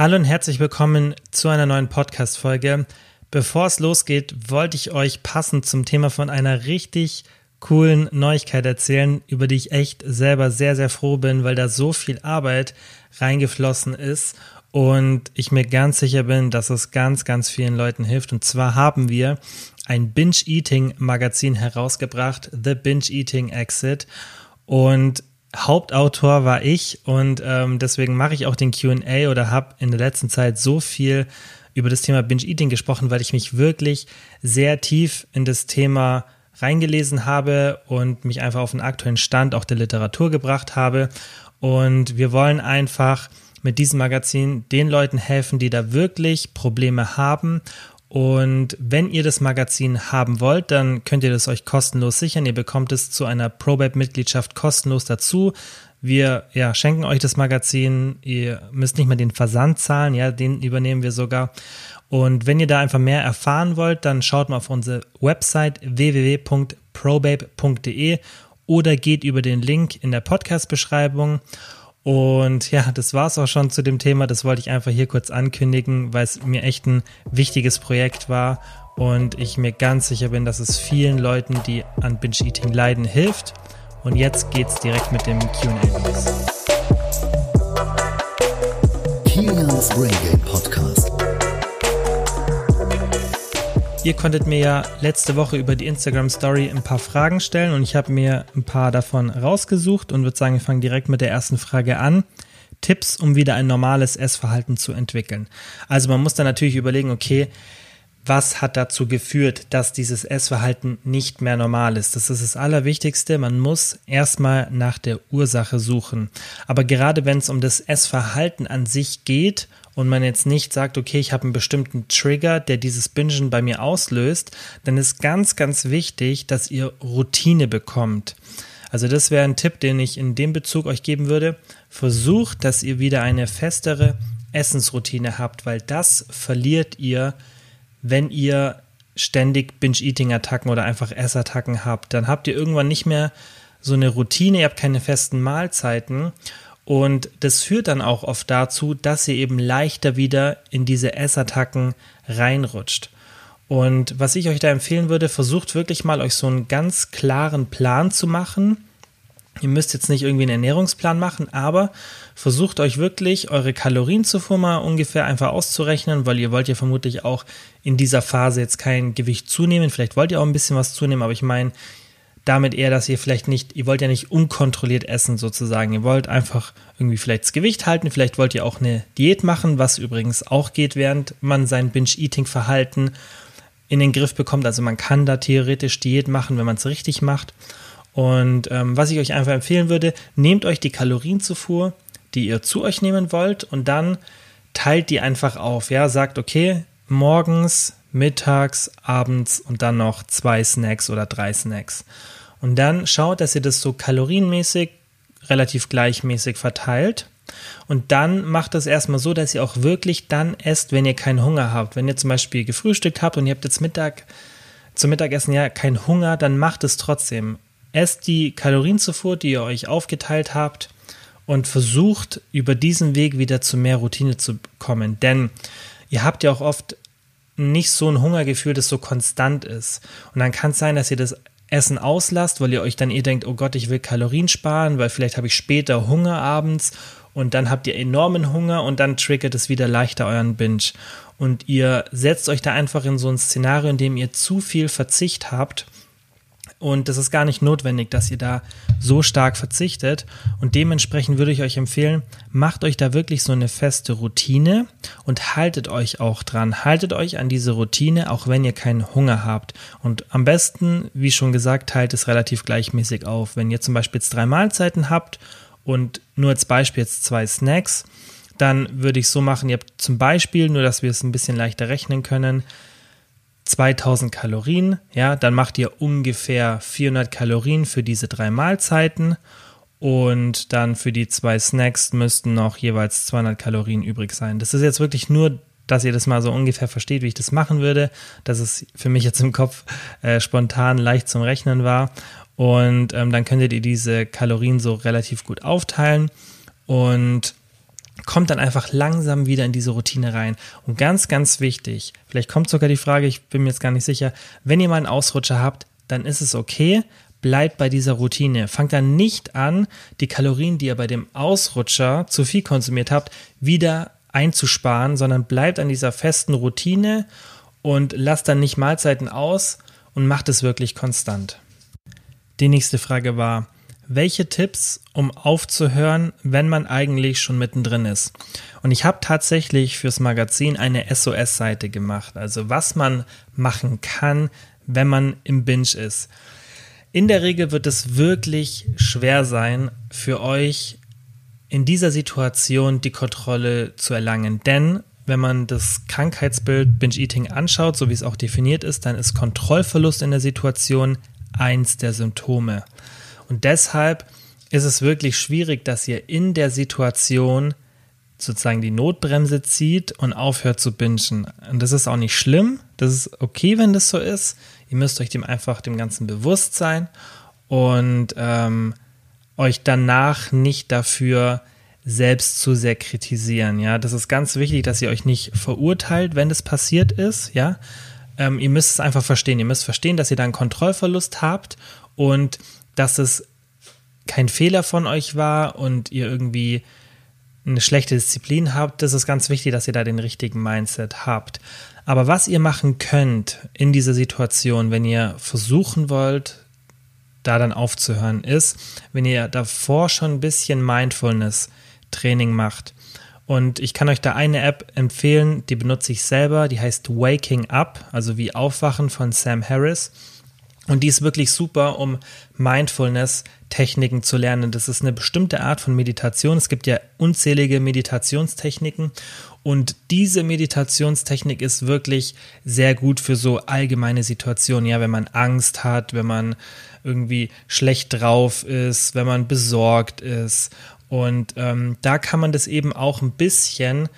Hallo und herzlich willkommen zu einer neuen Podcast-Folge. Bevor es losgeht, wollte ich euch passend zum Thema von einer richtig coolen Neuigkeit erzählen, über die ich echt selber sehr, sehr froh bin, weil da so viel Arbeit reingeflossen ist und ich mir ganz sicher bin, dass es ganz, ganz vielen Leuten hilft. Und zwar haben wir ein Binge-Eating-Magazin herausgebracht, The Binge-Eating-Exit, und Hauptautor war ich und deswegen mache ich auch den Q&A oder habe in der letzten Zeit so viel über das Thema Binge-Eating gesprochen, weil ich mich wirklich sehr tief in das Thema reingelesen habe und mich einfach auf den aktuellen Stand auch der Literatur gebracht habe. Und wir wollen einfach mit diesem Magazin den Leuten helfen, die da wirklich Probleme haben. Und wenn ihr das Magazin haben wollt, dann könnt ihr das euch kostenlos sichern. Ihr bekommt es zu einer ProBab-Mitgliedschaft kostenlos dazu. Wir schenken euch das Magazin. Ihr müsst nicht mehr den Versand zahlen, den übernehmen wir sogar. Und wenn ihr da einfach mehr erfahren wollt, dann schaut mal auf unsere Website www.probabe.de oder geht über den Link in der Podcast-Beschreibung. Und das war's auch schon zu dem Thema. Das wollte ich einfach hier kurz ankündigen, weil es mir echt ein wichtiges Projekt war und ich mir ganz sicher bin, dass es vielen Leuten, die an Binge-Eating leiden, hilft. Und jetzt geht's direkt mit dem Q&A los. Kilians Brain Game Podcast. Ihr konntet mir ja letzte Woche über die Instagram-Story ein paar Fragen stellen und ich habe mir ein paar davon rausgesucht und würde sagen, wir fangen direkt mit der ersten Frage an. Tipps, um wieder ein normales Essverhalten zu entwickeln. Also man muss da natürlich überlegen, okay, was hat dazu geführt, dass dieses Essverhalten nicht mehr normal ist? Das ist das Allerwichtigste. Man muss erstmal nach der Ursache suchen. Aber gerade wenn es um das Essverhalten an sich geht und man jetzt nicht sagt, okay, ich habe einen bestimmten Trigger, der dieses Bingen bei mir auslöst, dann ist ganz, ganz wichtig, dass ihr Routine bekommt. Also das wäre ein Tipp, den ich in dem Bezug euch geben würde. Versucht, dass ihr wieder eine festere Essensroutine habt, weil das verliert ihr, wenn ihr ständig Binge-Eating-Attacken oder einfach Essattacken habt. Dann habt ihr irgendwann nicht mehr so eine Routine, ihr habt keine festen Mahlzeiten und das führt dann auch oft dazu, dass ihr eben leichter wieder in diese Essattacken reinrutscht. Und was ich euch da empfehlen würde, versucht wirklich mal euch so einen ganz klaren Plan zu machen. Ihr müsst jetzt nicht irgendwie einen Ernährungsplan machen, aber versucht euch wirklich eure Kalorienzufuhr mal ungefähr einfach auszurechnen, weil ihr wollt ja vermutlich auch in dieser Phase jetzt kein Gewicht zunehmen. Vielleicht wollt ihr auch ein bisschen was zunehmen, aber ich meine damit eher, dass ihr vielleicht nicht, ihr wollt ja nicht unkontrolliert essen sozusagen. Ihr wollt einfach irgendwie vielleicht das Gewicht halten, vielleicht wollt ihr auch eine Diät machen, was übrigens auch geht, während man sein Binge-Eating-Verhalten in den Griff bekommt. Also man kann da theoretisch Diät machen, wenn man es richtig macht. Und was ich euch einfach empfehlen würde, nehmt euch die Kalorienzufuhr, die ihr zu euch nehmen wollt, und dann teilt die einfach auf. Ja, sagt, okay, morgens, mittags, abends und dann noch 2 Snacks oder 3 Snacks. Und dann schaut, dass ihr das so kalorienmäßig relativ gleichmäßig verteilt. Und dann macht das erstmal so, dass ihr auch wirklich dann esst, wenn ihr keinen Hunger habt. Wenn ihr zum Beispiel gefrühstückt habt und ihr habt jetzt zum Mittagessen keinen Hunger, dann macht es trotzdem. Esst die Kalorienzufuhr, die ihr euch aufgeteilt habt, und versucht, über diesen Weg wieder zu mehr Routine zu kommen. Denn ihr habt ja auch oft nicht so ein Hungergefühl, das so konstant ist. Und dann kann es sein, dass ihr das Essen auslasst, weil ihr euch dann denkt, oh Gott, ich will Kalorien sparen, weil vielleicht habe ich später Hunger abends und dann habt ihr enormen Hunger und dann triggert es wieder leichter euren Binge. Und ihr setzt euch da einfach in so ein Szenario, in dem ihr zu viel Verzicht habt. Und das ist gar nicht notwendig, dass ihr da so stark verzichtet. Und dementsprechend würde ich euch empfehlen, macht euch da wirklich so eine feste Routine und haltet euch auch dran. Haltet euch an diese Routine, auch wenn ihr keinen Hunger habt. Und am besten, wie schon gesagt, teilt es relativ gleichmäßig auf. Wenn ihr zum Beispiel jetzt 3 Mahlzeiten habt und nur als Beispiel jetzt 2 Snacks, dann würde ich so machen, ihr habt zum Beispiel, nur dass wir es ein bisschen leichter rechnen können, 2000 Kalorien, dann macht ihr ungefähr 400 Kalorien für diese 3 Mahlzeiten und dann für die 2 Snacks müssten noch jeweils 200 Kalorien übrig sein. Das ist jetzt wirklich nur, dass ihr das mal so ungefähr versteht, wie ich das machen würde, dass es für mich jetzt im Kopf spontan leicht zum Rechnen war, und dann könntet ihr diese Kalorien so relativ gut aufteilen und kommt dann einfach langsam wieder in diese Routine rein. Und ganz, ganz wichtig, vielleicht kommt sogar die Frage, ich bin mir jetzt gar nicht sicher, wenn ihr mal einen Ausrutscher habt, dann ist es okay, bleibt bei dieser Routine. Fangt dann nicht an, die Kalorien, die ihr bei dem Ausrutscher zu viel konsumiert habt, wieder einzusparen, sondern bleibt an dieser festen Routine und lasst dann nicht Mahlzeiten aus und macht es wirklich konstant. Die nächste Frage war, welche Tipps, um aufzuhören, wenn man eigentlich schon mittendrin ist? Und ich habe tatsächlich fürs Magazin eine SOS-Seite gemacht, also was man machen kann, wenn man im Binge ist. In der Regel wird es wirklich schwer sein, für euch in dieser Situation die Kontrolle zu erlangen, denn wenn man das Krankheitsbild Binge-Eating anschaut, so wie es auch definiert ist, dann ist Kontrollverlust in der Situation eins der Symptome. Und deshalb ist es wirklich schwierig, dass ihr in der Situation sozusagen die Notbremse zieht und aufhört zu bingen. Und das ist auch nicht schlimm, das ist okay, wenn das so ist. Ihr müsst euch dem einfach dem Ganzen bewusst sein und euch danach nicht dafür selbst zu sehr kritisieren. Ja, das ist ganz wichtig, dass ihr euch nicht verurteilt, wenn das passiert ist. Ja, ihr müsst es einfach verstehen. Ihr müsst verstehen, dass ihr da einen Kontrollverlust habt und dass es kein Fehler von euch war und ihr irgendwie eine schlechte Disziplin habt. Das ist ganz wichtig, dass ihr da den richtigen Mindset habt. Aber was ihr machen könnt in dieser Situation, wenn ihr versuchen wollt, da dann aufzuhören, ist, wenn ihr davor schon ein bisschen Mindfulness-Training macht. Und ich kann euch da eine App empfehlen, die benutze ich selber, die heißt Waking Up, also wie Aufwachen von Sam Harris. Und die ist wirklich super, um Mindfulness-Techniken zu lernen. Das ist eine bestimmte Art von Meditation. Es gibt ja unzählige Meditationstechniken. Und diese Meditationstechnik ist wirklich sehr gut für so allgemeine Situationen. Ja, wenn man Angst hat, wenn man irgendwie schlecht drauf ist, wenn man besorgt ist. Und da kann man das eben auch ein bisschen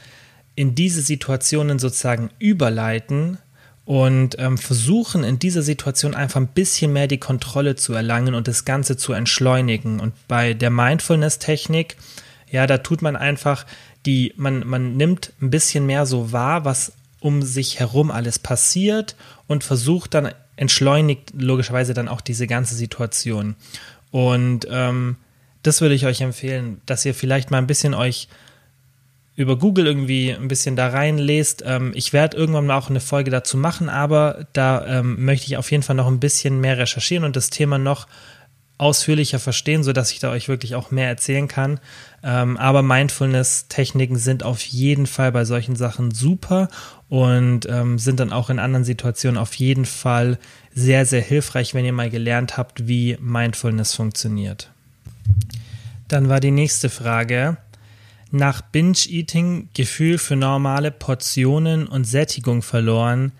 in diese Situationen sozusagen überleiten und versuchen in dieser Situation einfach ein bisschen mehr die Kontrolle zu erlangen und das Ganze zu entschleunigen. Und bei der Mindfulness-Technik, ja, da tut man einfach man nimmt ein bisschen mehr so wahr, was um sich herum alles passiert und versucht dann, entschleunigt logischerweise dann auch diese ganze Situation. Und das würde ich euch empfehlen, dass ihr vielleicht mal ein bisschen euch über Google irgendwie ein bisschen da reinlest. Ich werde irgendwann mal auch eine Folge dazu machen, aber da möchte ich auf jeden Fall noch ein bisschen mehr recherchieren und das Thema noch ausführlicher verstehen, sodass ich da euch wirklich auch mehr erzählen kann. Aber Mindfulness-Techniken sind auf jeden Fall bei solchen Sachen super und sind dann auch in anderen Situationen auf jeden Fall sehr, sehr hilfreich, wenn ihr mal gelernt habt, wie Mindfulness funktioniert. Dann war die nächste Frage: Nach Binge-Eating Gefühl für normale Portionen und Sättigung verloren,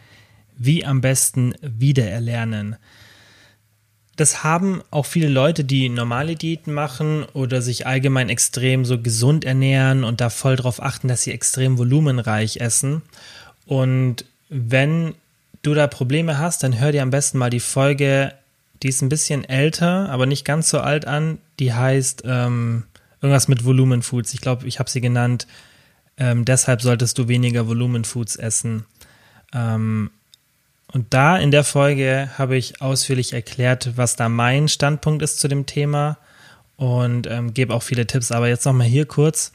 wie am besten wiedererlernen? Das haben auch viele Leute, die normale Diäten machen oder sich allgemein extrem so gesund ernähren und da voll drauf achten, dass sie extrem volumenreich essen. Und wenn du da Probleme hast, dann hör dir am besten mal die Folge, die ist ein bisschen älter, aber nicht ganz so alt an. Die heißt irgendwas mit Volumenfoods. Ich glaube, ich habe sie genannt. Deshalb solltest du weniger Volumenfoods essen. Und da in der Folge habe ich ausführlich erklärt, was da mein Standpunkt ist zu dem Thema und gebe auch viele Tipps. Aber jetzt nochmal hier kurz,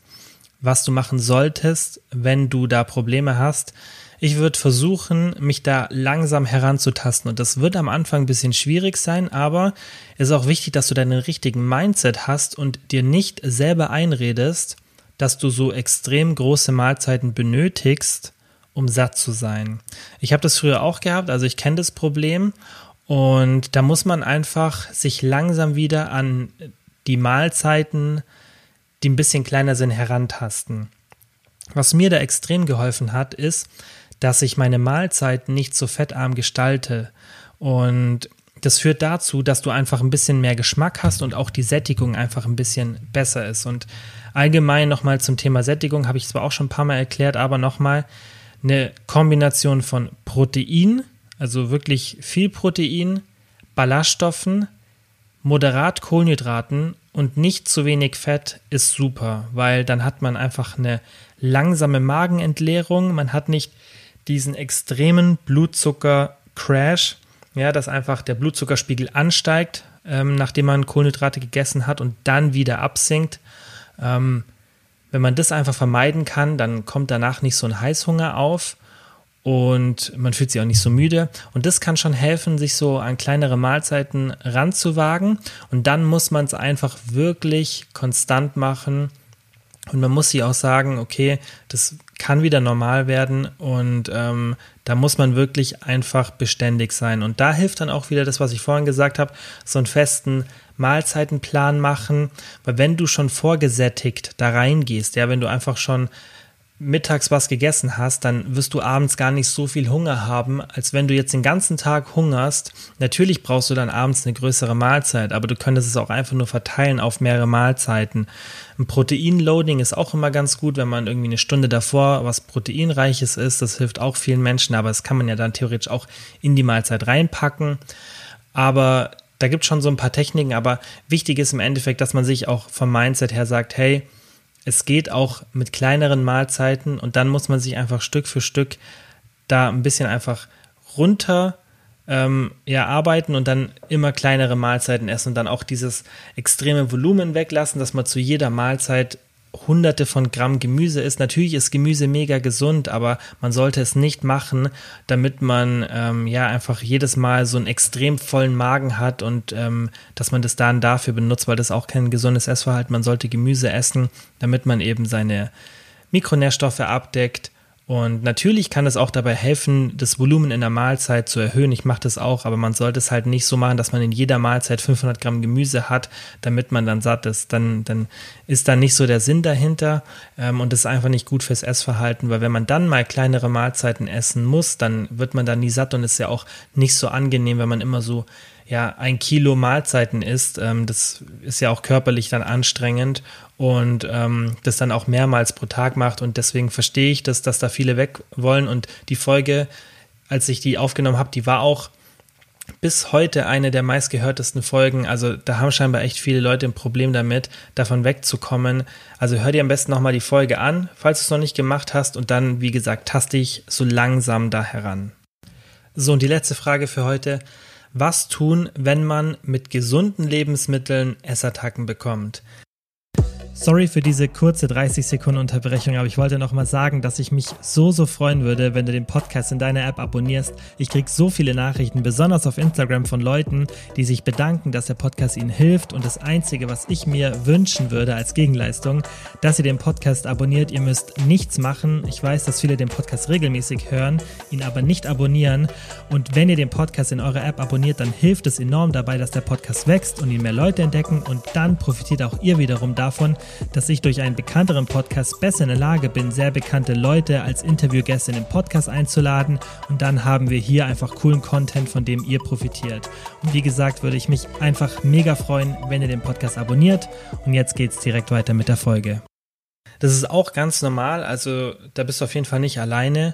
was du machen solltest, wenn du da Probleme hast. Ich würde versuchen, mich da langsam heranzutasten und das wird am Anfang ein bisschen schwierig sein, aber es ist auch wichtig, dass du deinen richtigen Mindset hast und dir nicht selber einredest, dass du so extrem große Mahlzeiten benötigst, um satt zu sein. Ich habe das früher auch gehabt, also ich kenne das Problem und da muss man einfach sich langsam wieder an die Mahlzeiten, die ein bisschen kleiner sind, herantasten. Was mir da extrem geholfen hat, ist, dass ich meine Mahlzeiten nicht so fettarm gestalte und das führt dazu, dass du einfach ein bisschen mehr Geschmack hast und auch die Sättigung einfach ein bisschen besser ist. Und allgemein nochmal zum Thema Sättigung, habe ich zwar auch schon ein paar Mal erklärt, aber nochmal: Eine Kombination von Protein, also wirklich viel Protein, Ballaststoffen, moderat Kohlenhydraten und nicht zu wenig Fett ist super, weil dann hat man einfach eine langsame Magenentleerung, man hat nicht diesen extremen Blutzucker-Crash, ja, dass einfach der Blutzuckerspiegel ansteigt, nachdem man Kohlenhydrate gegessen hat und dann wieder absinkt. Wenn man das einfach vermeiden kann, dann kommt danach nicht so ein Heißhunger auf und man fühlt sich auch nicht so müde. Und das kann schon helfen, sich so an kleinere Mahlzeiten ranzuwagen. Und dann muss man es einfach wirklich konstant machen. Und man muss sich auch sagen, okay, das kann wieder normal werden und da muss man wirklich einfach beständig sein. Und da hilft dann auch wieder das, was ich vorhin gesagt habe, so einen festen Mahlzeitenplan machen, weil wenn du schon vorgesättigt da reingehst, ja, wenn du einfach schon mittags was gegessen hast, dann wirst du abends gar nicht so viel Hunger haben, als wenn du jetzt den ganzen Tag hungerst. Natürlich brauchst du dann abends eine größere Mahlzeit, aber du könntest es auch einfach nur verteilen auf mehrere Mahlzeiten. Ein Proteinloading ist auch immer ganz gut, wenn man irgendwie eine Stunde davor was Proteinreiches isst. Das hilft auch vielen Menschen, aber das kann man ja dann theoretisch auch in die Mahlzeit reinpacken. Aber da gibt es schon so ein paar Techniken, aber wichtig ist im Endeffekt, dass man sich auch vom Mindset her sagt, hey, es geht auch mit kleineren Mahlzeiten und dann muss man sich einfach Stück für Stück da ein bisschen einfach runter arbeiten und dann immer kleinere Mahlzeiten essen und dann auch dieses extreme Volumen weglassen, dass man zu jeder Mahlzeit Hunderte von Gramm Gemüse isst. Natürlich ist Gemüse mega gesund, aber man sollte es nicht machen, damit man einfach jedes Mal so einen extrem vollen Magen hat und dass man das dann dafür benutzt, weil das auch kein gesundes Essverhalten. Man sollte Gemüse essen, damit man eben seine Mikronährstoffe abdeckt. Und natürlich kann es auch dabei helfen, das Volumen in der Mahlzeit zu erhöhen. Ich mache das auch, aber man sollte es halt nicht so machen, dass man in jeder Mahlzeit 500 Gramm Gemüse hat, damit man dann satt ist. Dann ist da nicht so der Sinn dahinter und das ist einfach nicht gut fürs Essverhalten, weil wenn man dann mal kleinere Mahlzeiten essen muss, dann wird man da nie satt und ist ja auch nicht so angenehm, wenn man immer so 1 Kilo Mahlzeiten isst. Das ist ja auch körperlich dann anstrengend und das dann auch mehrmals pro Tag macht und deswegen verstehe ich, dass da viele weg wollen und die Folge, als ich die aufgenommen habe, die war auch bis heute eine der meistgehörtesten Folgen. Also da haben scheinbar echt viele Leute ein Problem damit, davon wegzukommen. Also hör dir am besten nochmal die Folge an, falls du es noch nicht gemacht hast und dann, wie gesagt, taste dich so langsam da heran. So, und die letzte Frage für heute. Was tun, wenn man mit gesunden Lebensmitteln Essattacken bekommt? Sorry für diese kurze 30-Sekunden-Unterbrechung, aber ich wollte nochmal sagen, dass ich mich so freuen würde, wenn du den Podcast in deiner App abonnierst. Ich kriege so viele Nachrichten, besonders auf Instagram von Leuten, die sich bedanken, dass der Podcast ihnen hilft. Und das Einzige, was ich mir wünschen würde als Gegenleistung, dass ihr den Podcast abonniert. Ihr müsst nichts machen. Ich weiß, dass viele den Podcast regelmäßig hören, ihn aber nicht abonnieren. Und wenn ihr den Podcast in eurer App abonniert, dann hilft es enorm dabei, dass der Podcast wächst und ihn mehr Leute entdecken. Und dann profitiert auch ihr wiederum davon, dass ich durch einen bekannteren Podcast besser in der Lage bin, sehr bekannte Leute als Interviewgäste in den Podcast einzuladen und dann haben wir hier einfach coolen Content, von dem ihr profitiert. Und wie gesagt, würde ich mich einfach mega freuen, wenn ihr den Podcast abonniert und jetzt geht's direkt weiter mit der Folge. Das ist auch ganz normal, also da bist du auf jeden Fall nicht alleine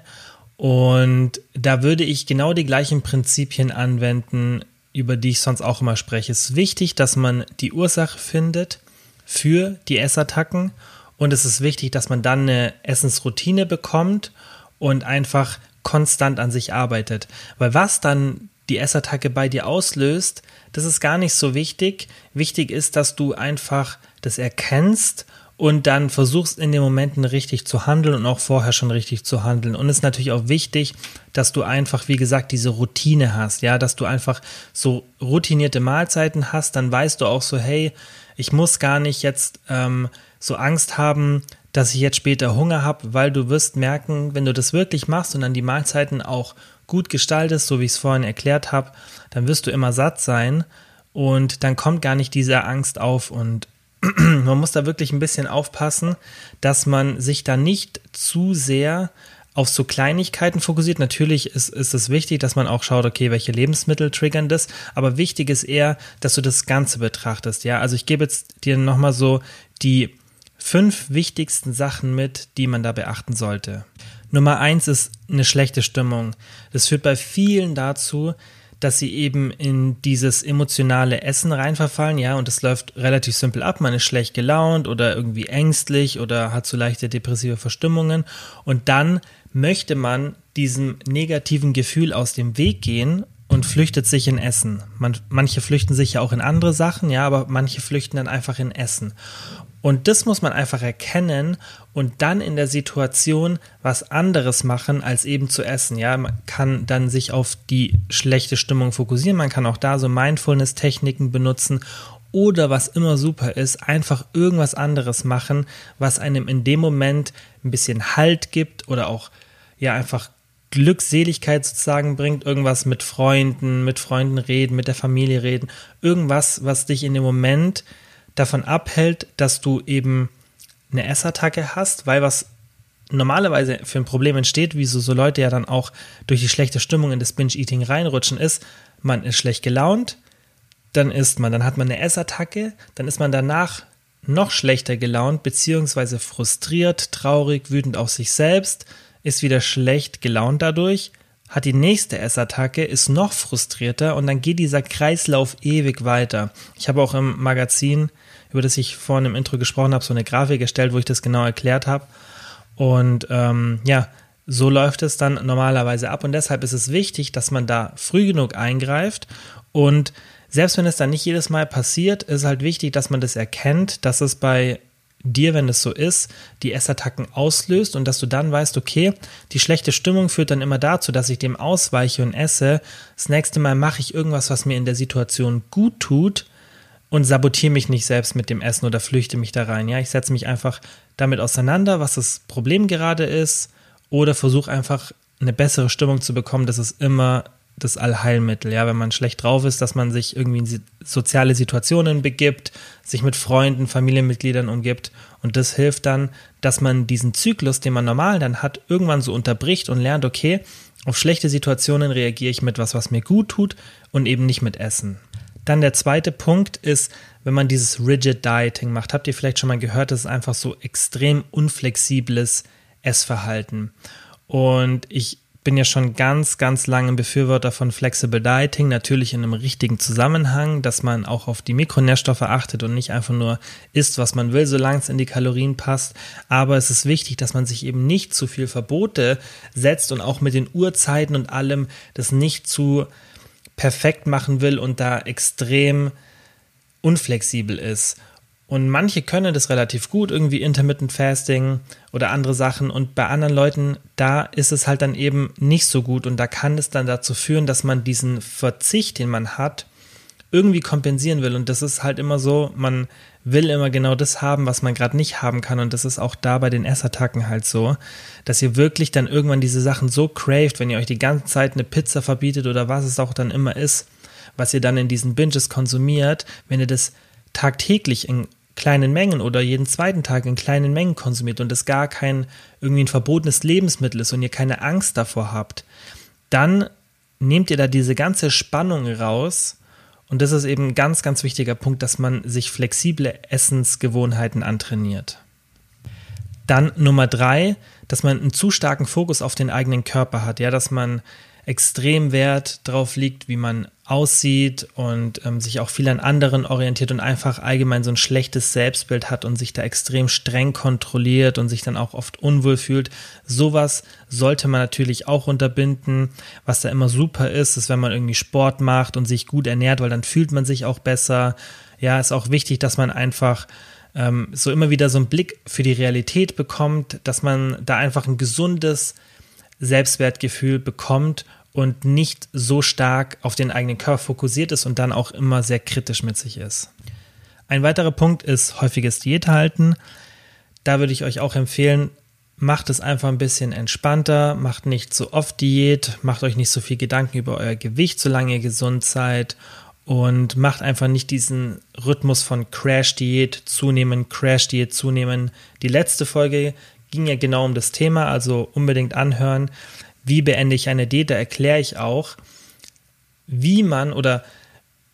und da würde ich genau die gleichen Prinzipien anwenden, über die ich sonst auch immer spreche. Es ist wichtig, dass man die Ursache findet für die Essattacken und es ist wichtig, dass man dann eine Essensroutine bekommt und einfach konstant an sich arbeitet, weil was dann die Essattacke bei dir auslöst, das ist gar nicht so wichtig. Wichtig ist, dass du einfach das erkennst und dann versuchst in den Momenten richtig zu handeln und auch vorher schon richtig zu handeln. Und es ist natürlich auch wichtig, dass du einfach, wie gesagt, diese Routine hast, ja, dass du einfach so routinierte Mahlzeiten hast, dann weißt du auch so, hey, ich muss gar nicht jetzt so Angst haben, dass ich jetzt später Hunger habe, weil du wirst merken, wenn du das wirklich machst und dann die Mahlzeiten auch gut gestaltest, so wie ich es vorhin erklärt habe, dann wirst du immer satt sein und dann kommt gar nicht diese Angst auf und man muss da wirklich ein bisschen aufpassen, dass man sich da nicht zu sehr auf so Kleinigkeiten fokussiert. Natürlich ist es wichtig, dass man auch schaut, okay, welche Lebensmittel triggern das, aber wichtig ist eher, dass du das Ganze betrachtest, ja. Also ich gebe jetzt dir nochmal so die 5 wichtigsten Sachen mit, die man da beachten sollte. Nummer 1 ist eine schlechte Stimmung. Das führt bei vielen dazu, dass sie eben in dieses emotionale Essen reinverfallen, ja, und das läuft relativ simpel ab, man ist schlecht gelaunt oder irgendwie ängstlich oder hat so leichte depressive Verstimmungen und dann möchte man diesem negativen Gefühl aus dem Weg gehen und flüchtet sich in Essen. Manche flüchten sich ja auch in andere Sachen, ja, aber manche flüchten dann einfach in Essen. Und das muss man einfach erkennen und dann in der Situation was anderes machen, als eben zu essen. Ja, man kann dann sich auf die schlechte Stimmung fokussieren. Man kann auch da so Mindfulness-Techniken benutzen oder was immer super ist, einfach irgendwas anderes machen, was einem in dem Moment ein bisschen Halt gibt oder auch ja einfach Glückseligkeit sozusagen bringt, irgendwas mit Freunden reden, mit der Familie reden, irgendwas, was dich in dem Moment davon abhält, dass du eben eine Essattacke hast, weil was normalerweise für ein Problem entsteht, wieso so Leute ja dann auch durch die schlechte Stimmung in das Binge-Eating reinrutschen, ist, man ist schlecht gelaunt, dann hat man eine Essattacke, dann ist man danach noch schlechter gelaunt, beziehungsweise frustriert, traurig, wütend auf sich selbst, ist wieder schlecht gelaunt dadurch, hat die nächste Essattacke, ist noch frustrierter und dann geht dieser Kreislauf ewig weiter. Ich habe auch im Magazin, über das ich vorhin im Intro gesprochen habe, so eine Grafik erstellt, wo ich das genau erklärt habe. Und so läuft es dann normalerweise ab. Und deshalb ist es wichtig, dass man da früh genug eingreift. Und selbst wenn es dann nicht jedes Mal passiert, ist halt wichtig, dass man das erkennt, dass es bei dir, wenn es so ist, die Essattacken auslöst und dass du dann weißt, okay, die schlechte Stimmung führt dann immer dazu, dass ich dem ausweiche und esse. Das nächste Mal mache ich irgendwas, was mir in der Situation gut tut und sabotiere mich nicht selbst mit dem Essen oder flüchte mich da rein. Ja, ich setze mich einfach damit auseinander, was das Problem gerade ist oder versuche einfach eine bessere Stimmung zu bekommen. Das ist immer das Allheilmittel, ja, wenn man schlecht drauf ist, dass man sich irgendwie in soziale Situationen begibt, sich mit Freunden, Familienmitgliedern umgibt und das hilft dann, dass man diesen Zyklus, den man normal dann hat, irgendwann so unterbricht und lernt, okay, auf schlechte Situationen reagiere ich mit was mir gut tut und eben nicht mit Essen. Dann der zweite Punkt ist, wenn man dieses Rigid Dieting macht, habt ihr vielleicht schon mal gehört, das ist einfach so extrem unflexibles Essverhalten und ich bin ja schon ganz, ganz lange ein Befürworter von Flexible Dieting, natürlich in einem richtigen Zusammenhang, dass man auch auf die Mikronährstoffe achtet und nicht einfach nur isst, was man will, solange es in die Kalorien passt. Aber es ist wichtig, dass man sich eben nicht zu viel Verbote setzt und auch mit den Uhrzeiten und allem das nicht zu perfekt machen will und da extrem unflexibel ist. Und manche können das relativ gut, irgendwie Intermittent Fasting oder andere Sachen und bei anderen Leuten, da ist es halt dann eben nicht so gut und da kann es dann dazu führen, dass man diesen Verzicht, den man hat, irgendwie kompensieren will und das ist halt immer so, man will immer genau das haben, was man gerade nicht haben kann und das ist auch da bei den Essattacken halt so, dass ihr wirklich dann irgendwann diese Sachen so craved, wenn ihr euch die ganze Zeit eine Pizza verbietet oder was es auch dann immer ist, was ihr dann in diesen Binges konsumiert, wenn ihr das tagtäglich in kleinen Mengen oder jeden zweiten Tag in kleinen Mengen konsumiert und es gar kein irgendwie ein verbotenes Lebensmittel ist und ihr keine Angst davor habt, dann nehmt ihr da diese ganze Spannung raus und das ist eben ein ganz, ganz wichtiger Punkt, dass man sich flexible Essensgewohnheiten antrainiert. Dann Nummer 3, dass man einen zu starken Fokus auf den eigenen Körper hat, ja, dass man extrem Wert drauf liegt, wie man aussieht und sich auch viel an anderen orientiert und einfach allgemein so ein schlechtes Selbstbild hat und sich da extrem streng kontrolliert und sich dann auch oft unwohl fühlt. Sowas sollte man natürlich auch unterbinden. Was da immer super ist, ist, wenn man irgendwie Sport macht und sich gut ernährt, weil dann fühlt man sich auch besser. Ja, ist auch wichtig, dass man einfach so immer wieder so einen Blick für die Realität bekommt, dass man da einfach ein gesundes Selbstwertgefühl bekommt und nicht so stark auf den eigenen Körper fokussiert ist und dann auch immer sehr kritisch mit sich ist. Ein weiterer Punkt ist häufiges Diäthalten. Da würde ich euch auch empfehlen, macht es einfach ein bisschen entspannter, macht nicht so oft Diät, macht euch nicht so viel Gedanken über euer Gewicht, solange ihr gesund seid und macht einfach nicht diesen Rhythmus von Crash Diät zunehmen. Die letzte Folge ging ja genau um das Thema, also unbedingt anhören, wie beende ich eine Diät, da erkläre ich auch, wie man oder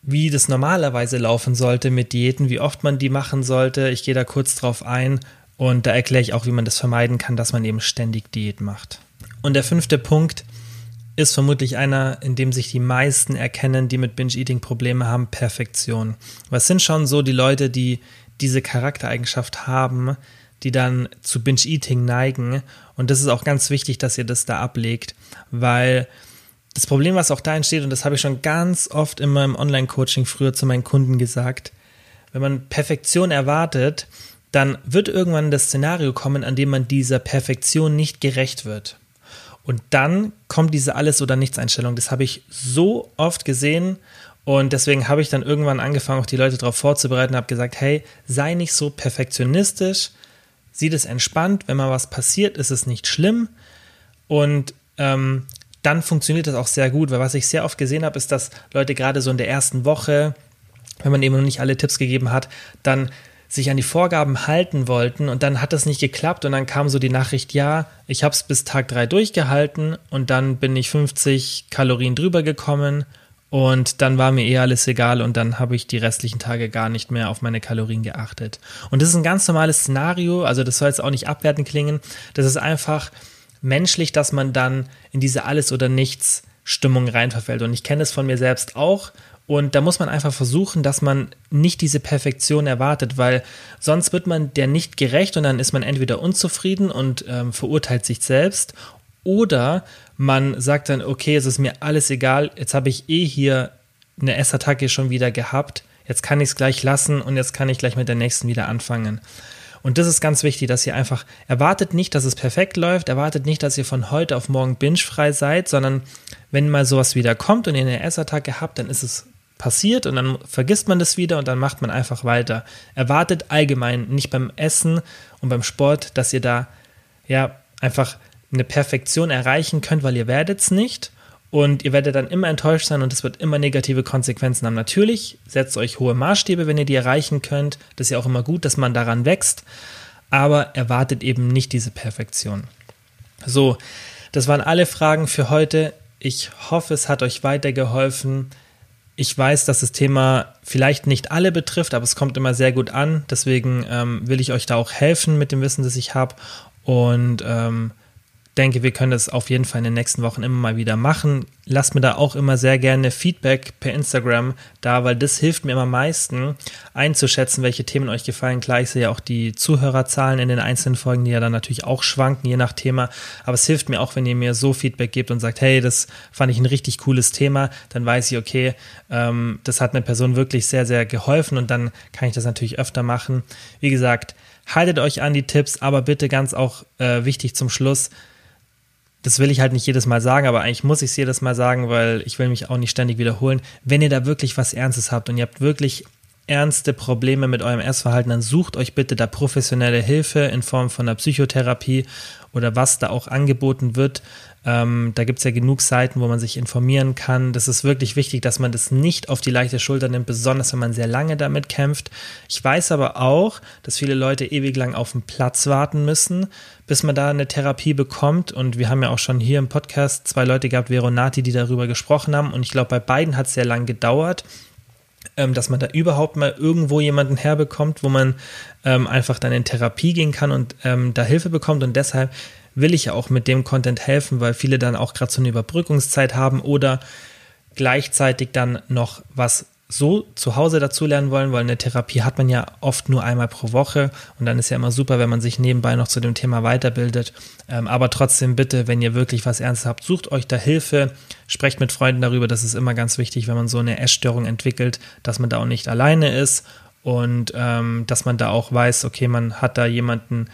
wie das normalerweise laufen sollte mit Diäten, wie oft man die machen sollte, ich gehe da kurz drauf ein und da erkläre ich auch, wie man das vermeiden kann, dass man eben ständig Diät macht. Und der 5. Punkt ist vermutlich einer, in dem sich die meisten erkennen, die mit Binge-Eating-Probleme haben, Perfektion. Was sind schon so die Leute, die diese Charaktereigenschaft haben, die dann zu Binge-Eating neigen? Und das ist auch ganz wichtig, dass ihr das da ablegt, weil das Problem, was auch da entsteht, und das habe ich schon ganz oft in meinem Online-Coaching früher zu meinen Kunden gesagt, wenn man Perfektion erwartet, dann wird irgendwann das Szenario kommen, an dem man dieser Perfektion nicht gerecht wird. Und dann kommt diese Alles-oder-nichts-Einstellung. Das habe ich so oft gesehen und deswegen habe ich dann irgendwann angefangen, auch die Leute darauf vorzubereiten, habe gesagt, hey, sei nicht so perfektionistisch, sieh das entspannt, wenn mal was passiert, ist es nicht schlimm und dann funktioniert das auch sehr gut, weil was ich sehr oft gesehen habe, ist, dass Leute gerade so in der ersten Woche, wenn man eben noch nicht alle Tipps gegeben hat, dann sich an die Vorgaben halten wollten und dann hat das nicht geklappt und dann kam so die Nachricht, ja, ich habe es bis Tag 3 durchgehalten und dann bin ich 50 Kalorien drüber gekommen und dann war mir alles egal und dann habe ich die restlichen Tage gar nicht mehr auf meine Kalorien geachtet. Und das ist ein ganz normales Szenario, also das soll jetzt auch nicht abwertend klingen, das ist einfach menschlich, dass man dann in diese Alles-oder-nichts-Stimmung reinverfällt und ich kenne das von mir selbst auch. Und da muss man einfach versuchen, dass man nicht diese Perfektion erwartet, weil sonst wird man der nicht gerecht und dann ist man entweder unzufrieden und verurteilt sich selbst oder man sagt dann, okay, es ist mir alles egal, jetzt habe ich hier eine Essattacke schon wieder gehabt, jetzt kann ich es gleich lassen und jetzt kann ich gleich mit der nächsten wieder anfangen. Und das ist ganz wichtig, dass ihr einfach erwartet nicht, dass es perfekt läuft, erwartet nicht, dass ihr von heute auf morgen bingefrei seid, sondern wenn mal sowas wieder kommt und ihr eine Essattacke habt, dann ist es passiert und dann vergisst man das wieder und dann macht man einfach weiter. Erwartet allgemein nicht beim Essen und beim Sport, dass ihr da ja einfach eine Perfektion erreichen könnt, weil ihr werdet es nicht und ihr werdet dann immer enttäuscht sein und es wird immer negative Konsequenzen haben. Natürlich setzt euch hohe Maßstäbe, wenn ihr die erreichen könnt. Das ist ja auch immer gut, dass man daran wächst, aber erwartet eben nicht diese Perfektion. So, das waren alle Fragen für heute. Ich hoffe, es hat euch weitergeholfen. Ich weiß, dass das Thema vielleicht nicht alle betrifft, aber es kommt immer sehr gut an. Deswegen will ich euch da auch helfen mit dem Wissen, das ich habe. Und denke, wir können das auf jeden Fall in den nächsten Wochen immer mal wieder machen. Lasst mir da auch immer sehr gerne Feedback per Instagram da, weil das hilft mir immer am meisten einzuschätzen, welche Themen euch gefallen. Klar, ich sehe ja auch die Zuhörerzahlen in den einzelnen Folgen, die ja dann natürlich auch schwanken, je nach Thema. Aber es hilft mir auch, wenn ihr mir so Feedback gebt und sagt, hey, das fand ich ein richtig cooles Thema. Dann weiß ich, okay, das hat einer Person wirklich sehr, sehr geholfen und dann kann ich das natürlich öfter machen. Wie gesagt, haltet euch an die Tipps, aber bitte ganz auch wichtig zum Schluss, das will ich halt nicht jedes Mal sagen, aber eigentlich muss ich es jedes Mal sagen, weil ich will mich auch nicht ständig wiederholen. Wenn ihr da wirklich was Ernstes habt und ihr habt wirklich ernste Probleme mit eurem Essverhalten, dann sucht euch bitte da professionelle Hilfe in Form von einer Psychotherapie oder was da auch angeboten wird. Da gibt es ja genug Seiten, wo man sich informieren kann. Das ist wirklich wichtig, dass man das nicht auf die leichte Schulter nimmt, besonders wenn man sehr lange damit kämpft. Ich weiß aber auch, dass viele Leute ewig lang auf den Platz warten müssen, bis man da eine Therapie bekommt. Und wir haben ja auch schon hier im Podcast 2 Leute gehabt, Veronati, die darüber gesprochen haben. Und ich glaube, bei beiden hat es sehr lang gedauert, dass man da überhaupt mal irgendwo jemanden herbekommt, wo man einfach dann in Therapie gehen kann und da Hilfe bekommt. Und deshalb will ich ja auch mit dem Content helfen, weil viele dann auch gerade so eine Überbrückungszeit haben oder gleichzeitig dann noch was so zu Hause dazulernen wollen, weil eine Therapie hat man ja oft nur einmal pro Woche und dann ist ja immer super, wenn man sich nebenbei noch zu dem Thema weiterbildet. Aber trotzdem bitte, wenn ihr wirklich was Ernstes habt, sucht euch da Hilfe, sprecht mit Freunden darüber, das ist immer ganz wichtig, wenn man so eine Essstörung entwickelt, dass man da auch nicht alleine ist und dass man da auch weiß, okay, man hat da jemanden,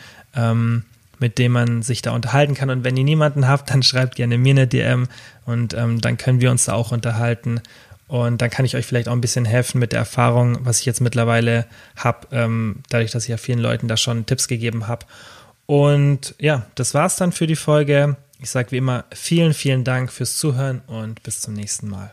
mit dem man sich da unterhalten kann. Und wenn ihr niemanden habt, dann schreibt gerne mir eine DM und dann können wir uns da auch unterhalten. Und dann kann ich euch vielleicht auch ein bisschen helfen mit der Erfahrung, was ich jetzt mittlerweile habe, dadurch, dass ich ja vielen Leuten da schon Tipps gegeben habe. Und ja, das war's dann für die Folge. Ich sage wie immer vielen, vielen Dank fürs Zuhören und bis zum nächsten Mal.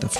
dafür.